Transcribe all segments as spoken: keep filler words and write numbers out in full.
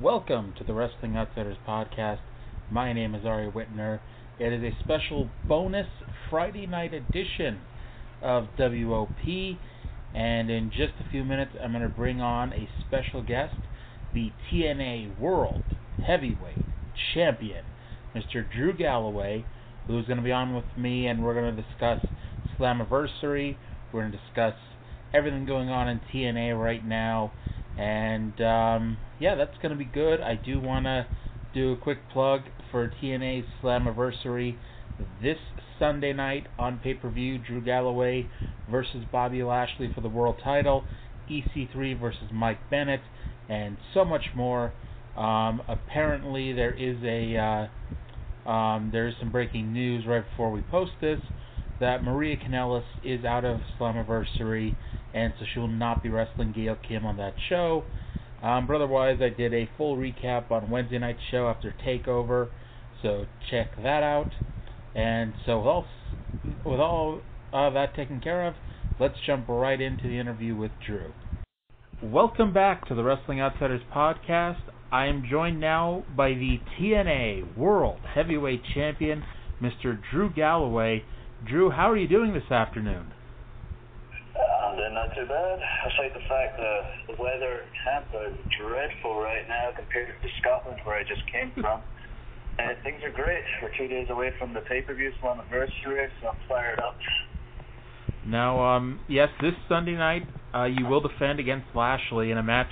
Welcome to the Wrestling Outsiders Podcast. My name is Ari Wittner. It is a special bonus Friday night edition of W O P, and in just a few minutes I'm going to bring on a special guest, the T N A World Heavyweight Champion, Mister Drew Galloway, who's going to be on with me, and we're going to discuss Slammiversary. We're going to discuss everything going on in T N A right now. And, um, yeah, that's going to be good. I do want to do a quick plug for T N A's Slammiversary this Sunday night on pay-per-view. Drew Galloway versus Bobby Lashley for the world title, E C three versus Mike Bennett, and so much more. Um, apparently there is a, uh, um, there is some breaking news right before we post this, that Maria Kanellis is out of Slammiversary, and so she will not be wrestling Gail Kim on that show. Um, but otherwise, I did a full recap on Wednesday night's show after TakeOver, so check that out. And so with all, with all uh, that taken care of, let's jump right into the interview with Drew. Welcome back to the Wrestling Outsiders Podcast. I am joined now by the T N A World Heavyweight Champion, Mister Drew Galloway. Drew, how are you doing this afternoon? I'm doing not too bad. I like the fact that the weather in Tampa is dreadful right now compared to Scotland, where I just came from. And things are great. We're two days away from the pay-per-view Slammiversary, so I'm fired up. Now, um, yes, this Sunday night, uh, you will defend against Lashley in a match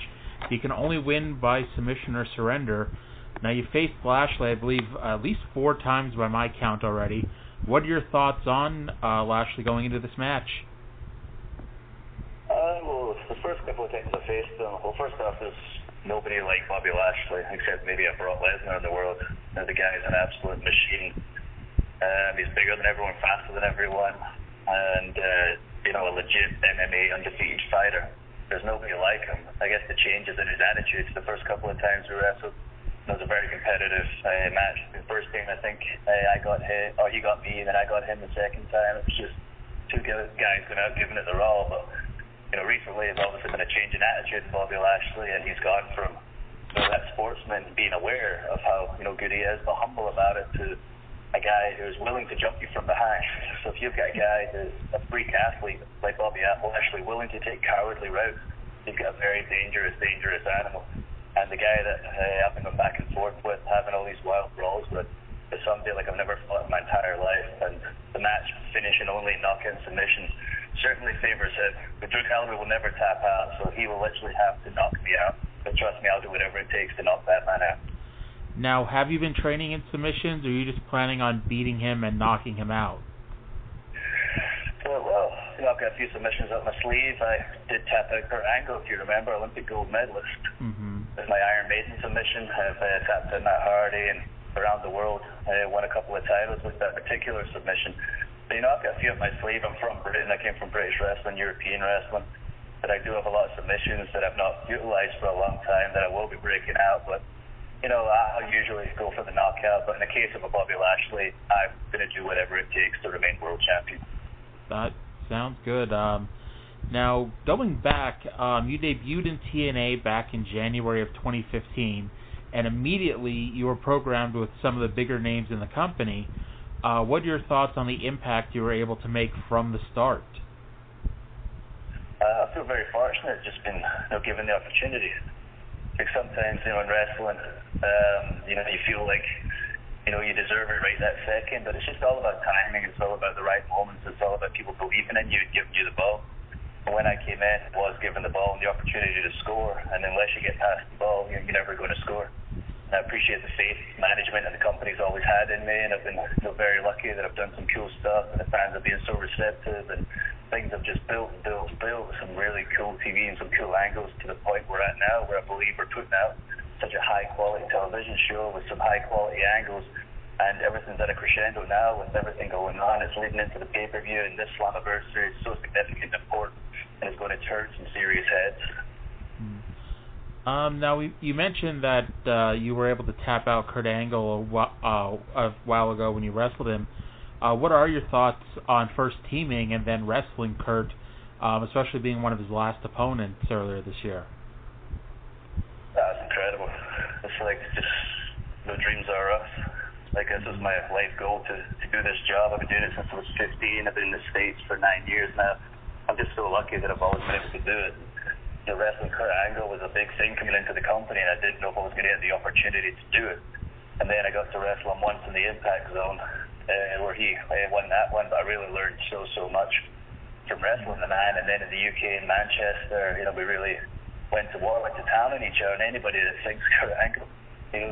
you can only win by submission or surrender. Now, you faced Lashley, I believe, uh, at least four times by my count already. What are your thoughts on uh, Lashley going into this match? Uh, well, the first couple of times I faced him, well, first off, there's nobody like Bobby Lashley, except maybe a Brock Lesnar in the world. The guy's an absolute machine. Um, he's bigger than everyone, faster than everyone, and, uh, you know, a legit M M A undefeated fighter. There's nobody like him. I guess the changes in his attitude the first couple of times we wrestled. It was a very competitive uh, match. The first time I think uh, I got hit, or he got me, and then I got him the second time. It was just two guys going out giving it their all. But you know, recently there's obviously been a change in attitude in Bobby Lashley, and he's gone from you know, that sportsman being aware of how you know good he is, but humble about it, to a guy who's willing to jump you from behind. So if you've got a guy who's a freak athlete like Bobby Lashley, willing to take cowardly routes, you've got a very dangerous, dangerous animal. And the guy that uh, I've been going back and forth with, having all these wild brawls with, is somebody like I've never fought in my entire life. And the match finishing only knock-in submission certainly favors him. But Drew Galloway will never tap out, so he will literally have to knock me out. But trust me, I'll do whatever it takes to knock that man out. Now, have you been training in submissions, or are you just planning on beating him and knocking him out? Well, well you know, I've got a few submissions up my sleeve. I did tap out Kurt Angle, if you remember, Olympic gold medalist. Mm-hmm. With my Iron Maiden submission, I've uh, tapped in Matt Hardy and around the world. I won a couple of titles with that particular submission. But, you know, I've got a few up my sleeve. I'm from Britain. I came from British wrestling, European wrestling. But I do have a lot of submissions that I've not utilized for a long time that I will be breaking out. But, you know, I'll usually go for the knockout. But in the case of a Bobby Lashley, I'm going to do whatever it takes to remain world champion. That sounds good. Um... Now, going back, um, you debuted in T N A back in January of twenty fifteen, and immediately you were programmed with some of the bigger names in the company. Uh, what are your thoughts on the impact you were able to make from the start? Uh, I feel very fortunate. I've just been you know, given the opportunity. Like sometimes, you know, in wrestling, um, you know, you feel like you know you deserve it right that second, but it's just all about timing. It's all about the right moments. It's all about people believing in you and giving you the ball. When I came in, I was given the ball and the opportunity to score, and unless you get past the ball, you're never going to score. And I appreciate the faith management and the company's always had in me, and I've been so very lucky that I've done some cool stuff, and the fans have been so receptive, and things have just built and built and built, some really cool T V and some cool angles, to the point we're at now, where I believe we're putting out such a high-quality television show with some high-quality angles. And everything's at a crescendo now with everything going on. It's leading into the pay-per-view, and this Slammiversary is so significant and important, and it's going to turn some serious heads. Um, now, we, you mentioned that uh, you were able to tap out Kurt Angle a, uh, a while ago when you wrestled him. Uh, what are your thoughts on first teaming and then wrestling Kurt, um, especially being one of his last opponents earlier this year? That's incredible. it's like just the dreams are us. Like this was my life goal to, to do this job. I've been doing it since I was fifteen. I've been in the States for nine years now. I'm just so lucky that I've always been able to do it. The wrestling Kurt Angle was a big thing coming into the company, and I didn't know if I was going to get the opportunity to do it. And then I got to wrestle him once in the Impact Zone, uh, where he uh, won that one, but I really learned so, so much from wrestling the man. And then in the U K, in Manchester, you know, we really went to war, went to town on each other, and anybody that thinks Kurt Angle, you know,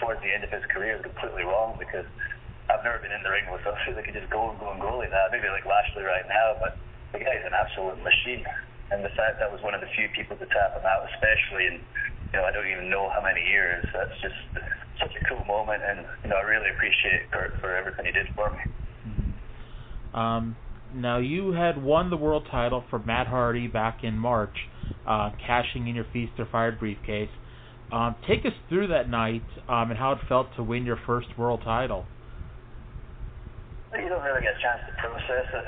towards the end of his career is completely wrong, because I've never been in the ring with us. They could just go and go and go like that, maybe like Lashley right now, but the guy's an absolute machine. And the fact that I was one of the few people to tap him out, especially in, you know, I don't even know how many years, that's just such a cool moment, and you know, I really appreciate Kurt for everything he did for me. Mm-hmm. Um, now you had won the world title from Matt Hardy back in March, uh, cashing in your Feast or Fire briefcase. Um, take us through that night um, and how it felt to win your first world title. You don't really get a chance to process it.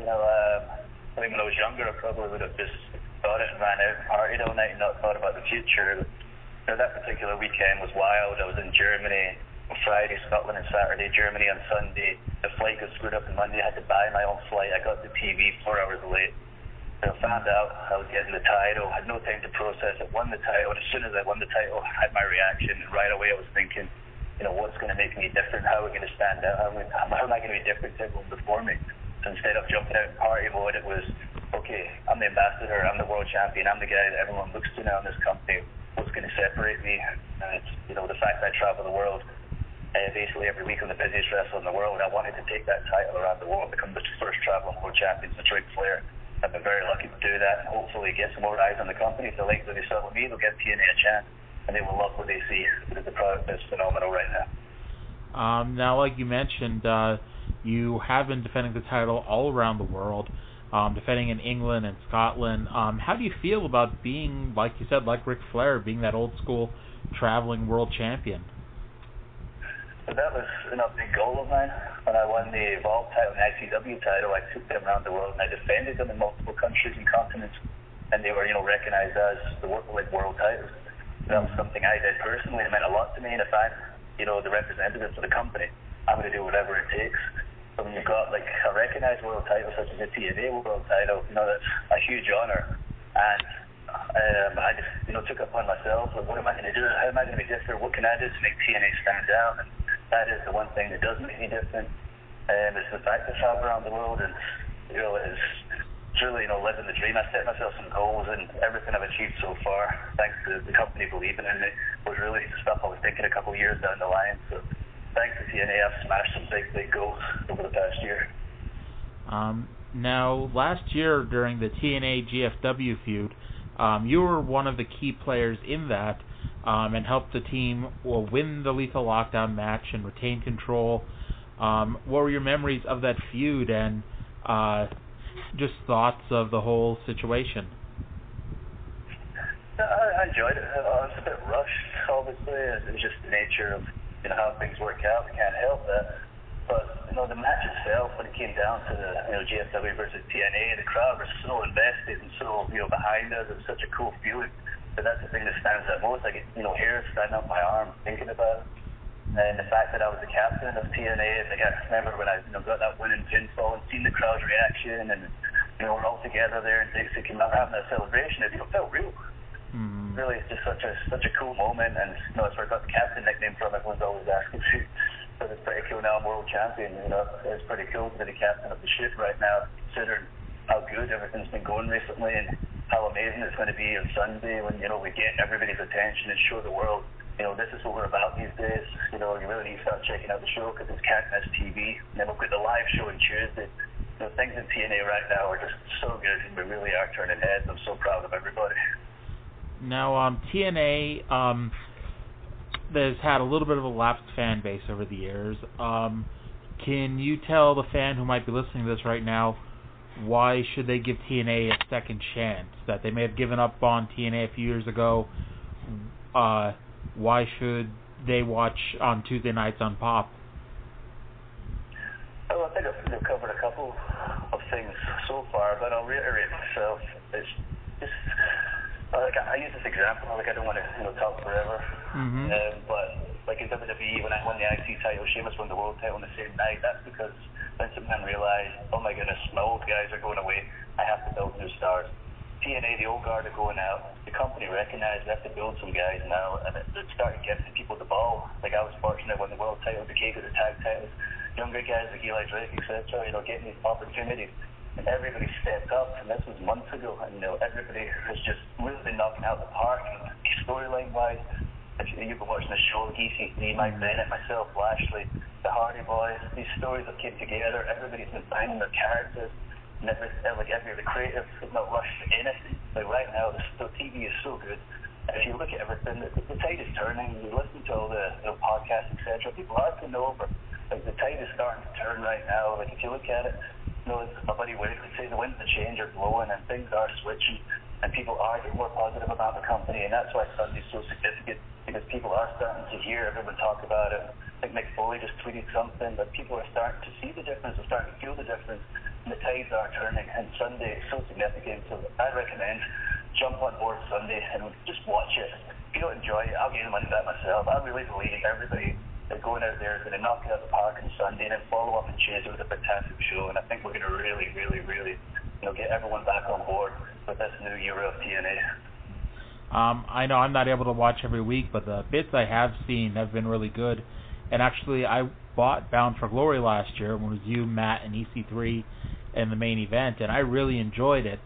You know, uh, I think when I was younger, I probably would have just thought it and ran out and partied all night and not thought about the future. You know, that particular weekend was wild. I was in Germany on Friday, Scotland, and Saturday. Germany on Sunday. The flight got screwed up on Monday. I had to buy my own flight. I got the T V four hours late. So I found out I was getting the title. I had no time to process it. Won the title. And as soon as I won the title, I had my reaction. And right away, I was thinking, you know, what's going to make me different? How am I going to stand out? How am I, how am I going to be different to everyone before me? So instead of jumping out in party mode, it was, okay, I'm the ambassador. I'm the world champion. I'm the guy that everyone looks to now in this company. What's going to separate me? And it's, you know, the fact that I travel the world uh, basically every week on the busiest wrestler in the world. I wanted to take that title around the world, become the first traveling world champion, Detroit Flair. I've been very lucky to do that, and hopefully get some more eyes on the company. If they like what they saw with me, they'll get T N A a chance, and they will love what they see, because the product is phenomenal right now. Um, now, like you mentioned, uh, you have been defending the title all around the world. Um, defending in England and Scotland. Um, how do you feel about being, like you said, like Ric Flair, being that old school traveling world champion? So that was an big goal of mine. When I won the Evolve title and the I C W title, I took them around the world and I defended them in multiple countries and continents, and they were, you know, recognized as the like world titles. That was something I did personally. It meant a lot to me, and if I'm, you know, the representative for the company, I'm going to do whatever it takes. So when you've got like a recognized world title such as the T N A world title, you know, that's a huge honor. And um, I just, you know, took it upon myself, like, what am I going to do? How am I going to be different? What can I do to make T N A stand out? And that is the one thing that does make me different. Um, it's the fact that I travel around the world, and you know, it's truly, you know, living the dream. I set myself some goals, and everything I've achieved so far, thanks to the company believing in me, was really stuff I was thinking a couple of years down the line. So thanks to T N A, I've smashed some big, big goals over the past year. Um, now, last year during the T N A G F W feud, um, you were one of the key players in that, um, and helped the team well, win the Lethal Lockdown match and retain control. Um, what were your memories of that feud, and uh, just thoughts of the whole situation? I, I enjoyed it. Uh, it was a bit rushed, obviously. It was just the nature of, you know, how things work out. We can't help that. But, you know, the match itself, when it came down to the, you know, G F W versus T N A, the crowd was so invested and so, you know, behind us. It was such a cool feeling. But that's the thing that stands out most. I get, you know, hair standing up my arm thinking about it. And the fact that I was the captain of T N A, and like, I remember when I, you know, got that winning pinfall and seen the crowd's reaction, and, you know, we're all together there and Dixie came out having that celebration. It, you know, felt real. Mm. Really, it's just such a such a cool moment, and you know, it's where I got the captain nickname from. Everyone's always asking me, but it's pretty cool now. I'm world champion, you know. It's pretty cool to be the captain of the ship right now, considering how good everything's been going recently, and how amazing it's going to be on Sunday when, you know, we get everybody's attention and show the world, you know, this is what we're about these days. You know, you really need to start checking out the show, because it's can't miss T V. And then we'll get the live show on Tuesday. You know, things in T N A right now are just so good, and we really are turning heads. I'm so proud of everybody. Now, um, T N A um, has had a little bit of a lapsed fan base over the years. Um, can you tell the fan who might be listening to this right now why should they give T N A a second chance? That they may have given up on T N A a few years ago. Uh, why should they watch on Tuesday nights on Pop? Well, I think I've covered a couple of things so far, but I'll reiterate myself. It's just... Like I, I use this example, like I don't want to, you know, talk forever. Mm-hmm. Um, but like in W W E, when I won the I C title, Sheamus won the world title on the same night. That's because Vince McMahon realized, oh my goodness, my old guys are going away. I have to build new stars. T N A, the old guard, are going out. The company recognized they have to build some guys now, and it started giving people the ball. Like, I was fortunate when the world title became the tag titles. Younger guys like Eli Drake, et cetera, you know, getting these opportunities. And everybody stepped up, and this was months ago, and you know, everybody was just really knocking out the park, storyline-wise. If you've been watching the show, E C three, Mike Bennett, myself, Lashley, the Hardy Boys, these stories have came together, everybody's been finding their characters, and every, like, every the creative is not rushed to anything. Like right now, the T V is so good. If you look at everything, the, the tide is turning, you listen to all the you know, podcasts, et cetera, people are to know, but like, the tide is starting to turn right now. Like, if you look at it, you know, my buddy Wade would say the winds of change are blowing and things are switching and people are getting more positive about the company, and that's why Sunday's so significant, because people are starting to hear everyone talk about it. I think Mick Foley just tweeted something, but people are starting to see the difference, are starting to feel the difference, and the tides are turning, and Sunday is so significant, so I recommend jump on board Sunday and just watch it. If you don't enjoy it, I'll give you the money back myself. I really believe everybody going out there is going to knock it out of the park on Sunday, and then follow up and chase it with a fantastic show. And I think we're going to really, really, really, you know, get everyone back on board with this new year of T N A. Um, I know I'm not able to watch every week, but the bits I have seen have been really good. And actually, I bought Bound for Glory last year when it was you, Matt, and E C three in the main event, and I really enjoyed it.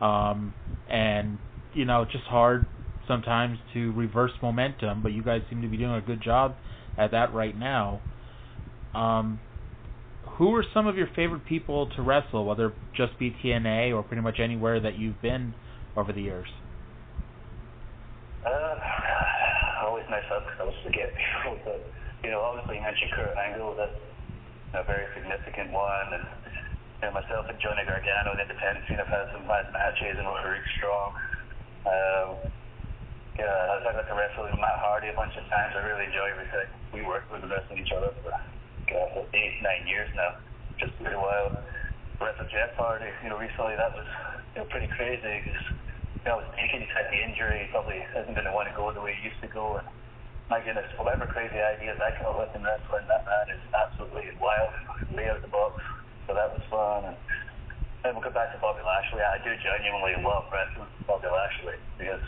Um, and you know, it's just hard sometimes to reverse momentum, but you guys seem to be doing a good job at that right now. Um, who are some of your favorite people to wrestle, whether just be T N A or pretty much anywhere that you've been over the years? Uh, I always mess up because I always forget people, but you know, obviously you mentioned Kurt Angle, that's a very significant one, and you know, myself and Jonah Gargano in Independence, you know, I've had some bad matches and we're really strong. Um, Yeah, I've had like a wrestling with Matt Hardy a bunch of times. I really enjoy everything. We worked with wrestling each other for God, eight, nine years now. Just pretty wild. Wrestled Jeff Hardy, you know, recently. That was, you know, pretty crazy because, you know, I was taking the type of injury. Probably hasn't been the one to go the way it used to go. And my goodness, whatever crazy ideas I come up with in wrestling, that man is absolutely wild. Way out of the box. So that was fun. And then we'll go back to Bobby Lashley. I do genuinely love wrestling with Bobby Lashley because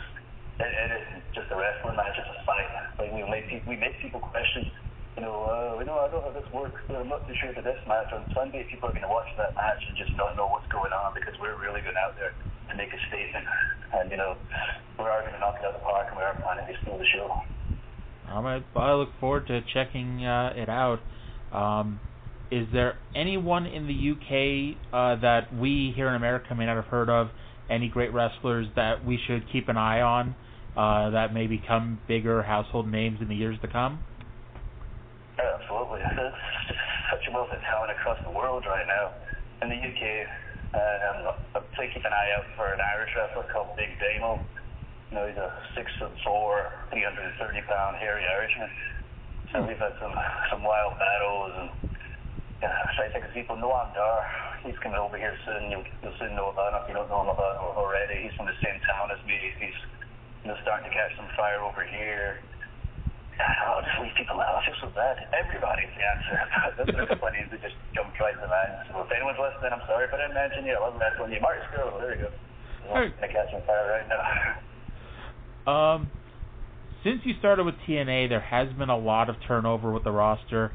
It, it isn't just a wrestling match, it's a fight. Like, we make people, we make people question, you know, uh, you know, I don't know how this works, but I'm not too sure for this match. On Sunday, people are going to watch that match and just not know what's going on, because we're really going out there to make a statement. And, you know, we are going to knock it out of the park, and we are planning to steal the show. All right, I look forward to checking uh, it out. Um, is there anyone in the U K uh, that we here in America may not have heard of? Any great wrestlers that we should keep an eye on uh, that may become bigger household names in the years to come? Yeah, absolutely. It's such a wealth of talent across the world right now. In the U K, uh, I'd say keep an eye out for an Irish wrestler called Big Damo. You know, he's a six foot four, three hundred thirty pound hairy Irishman. So mm-hmm. We've had some, some wild battles. And yeah, so I think people, Noam Dar, he's coming over here soon. You'll, you'll soon know about him if you don't know him about him already. He's from the same town as me. He's, you know, starting to catch some fire over here. I'll just leave people out. I feel so bad. Everybody's the answer. That's what funny is, they just jumped right to that. So if anyone's listening, I'm sorry, but I mentioned you. I love that one. You, Marty Scurll. There you go. I'm going to catch some fire right now. um, since you started with T N A, there has been a lot of turnover with the roster.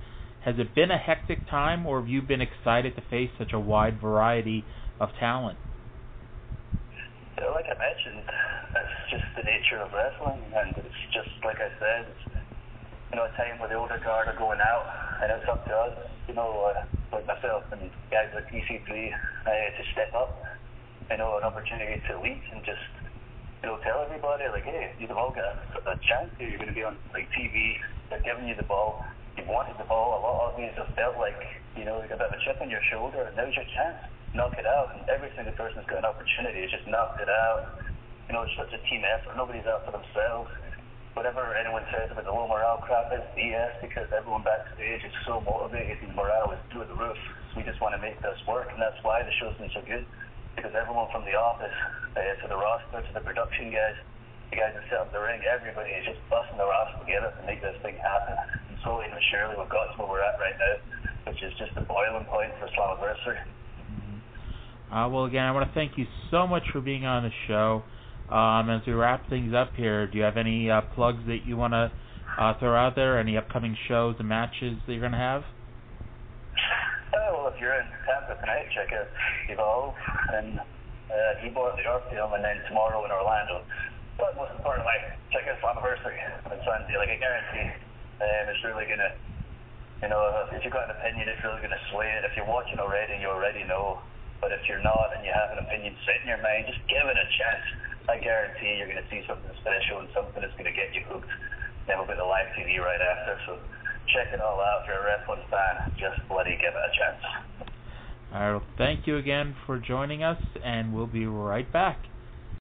Has it been a hectic time, or have you been excited to face such a wide variety of talent? So like I mentioned, that's just the nature of wrestling, and it's just like I said, it's, you know, a time where the older guard are going out, and it's up to us, you know, uh, like myself and guys like E C three, uh, to step up, you know, an opportunity to lead and just, you know, tell everybody, like, hey, you've all got a chance here, you're going to be on, like, T V, they're giving you the ball. You've wanted the ball. A lot of these have felt like, you know, you've got a bit of a chip on your shoulder, and now's your chance. Knock it out. And every single person's got an opportunity. It's just knocked it out. You know, it's such a team effort. Nobody's out for themselves. Whatever anyone says about the low morale crap is B S, because everyone backstage is so motivated and morale is through the roof. So we just want to make this work, and that's why the show's been so good, because everyone from the office uh, to the roster to the production guys, the guys that set up the ring, everybody is just busting their ass together to make this thing happen. And slowly but surely we've got to where we're at right now, which is just the boiling point for Slammiversary. Mm-hmm. Uh, well, again, I want to thank you so much for being on the show. Um, as we wrap things up here, do you have any uh, plugs that you want to uh, throw out there? Any upcoming shows and matches that you're going to have? Uh, well, if you're in Tampa tonight, check out Evolve and uh, Evo at the Orpheum, and then tomorrow in Orlando. But most importantly, check out Slammiversary on Sunday. Like, I guarantee, um, it's really going to, you know, if you've got an opinion, it's really going to sway it. If you're watching already, you already know. But if you're not and you have an opinion set in your mind, just give it a chance. I guarantee you're going to see something special and something that's going to get you hooked. Then we'll be the live T V right after. So check it all out. If you're a wrestling fan, just bloody give it a chance. All right. Well, thank you again for joining us, and we'll be right back.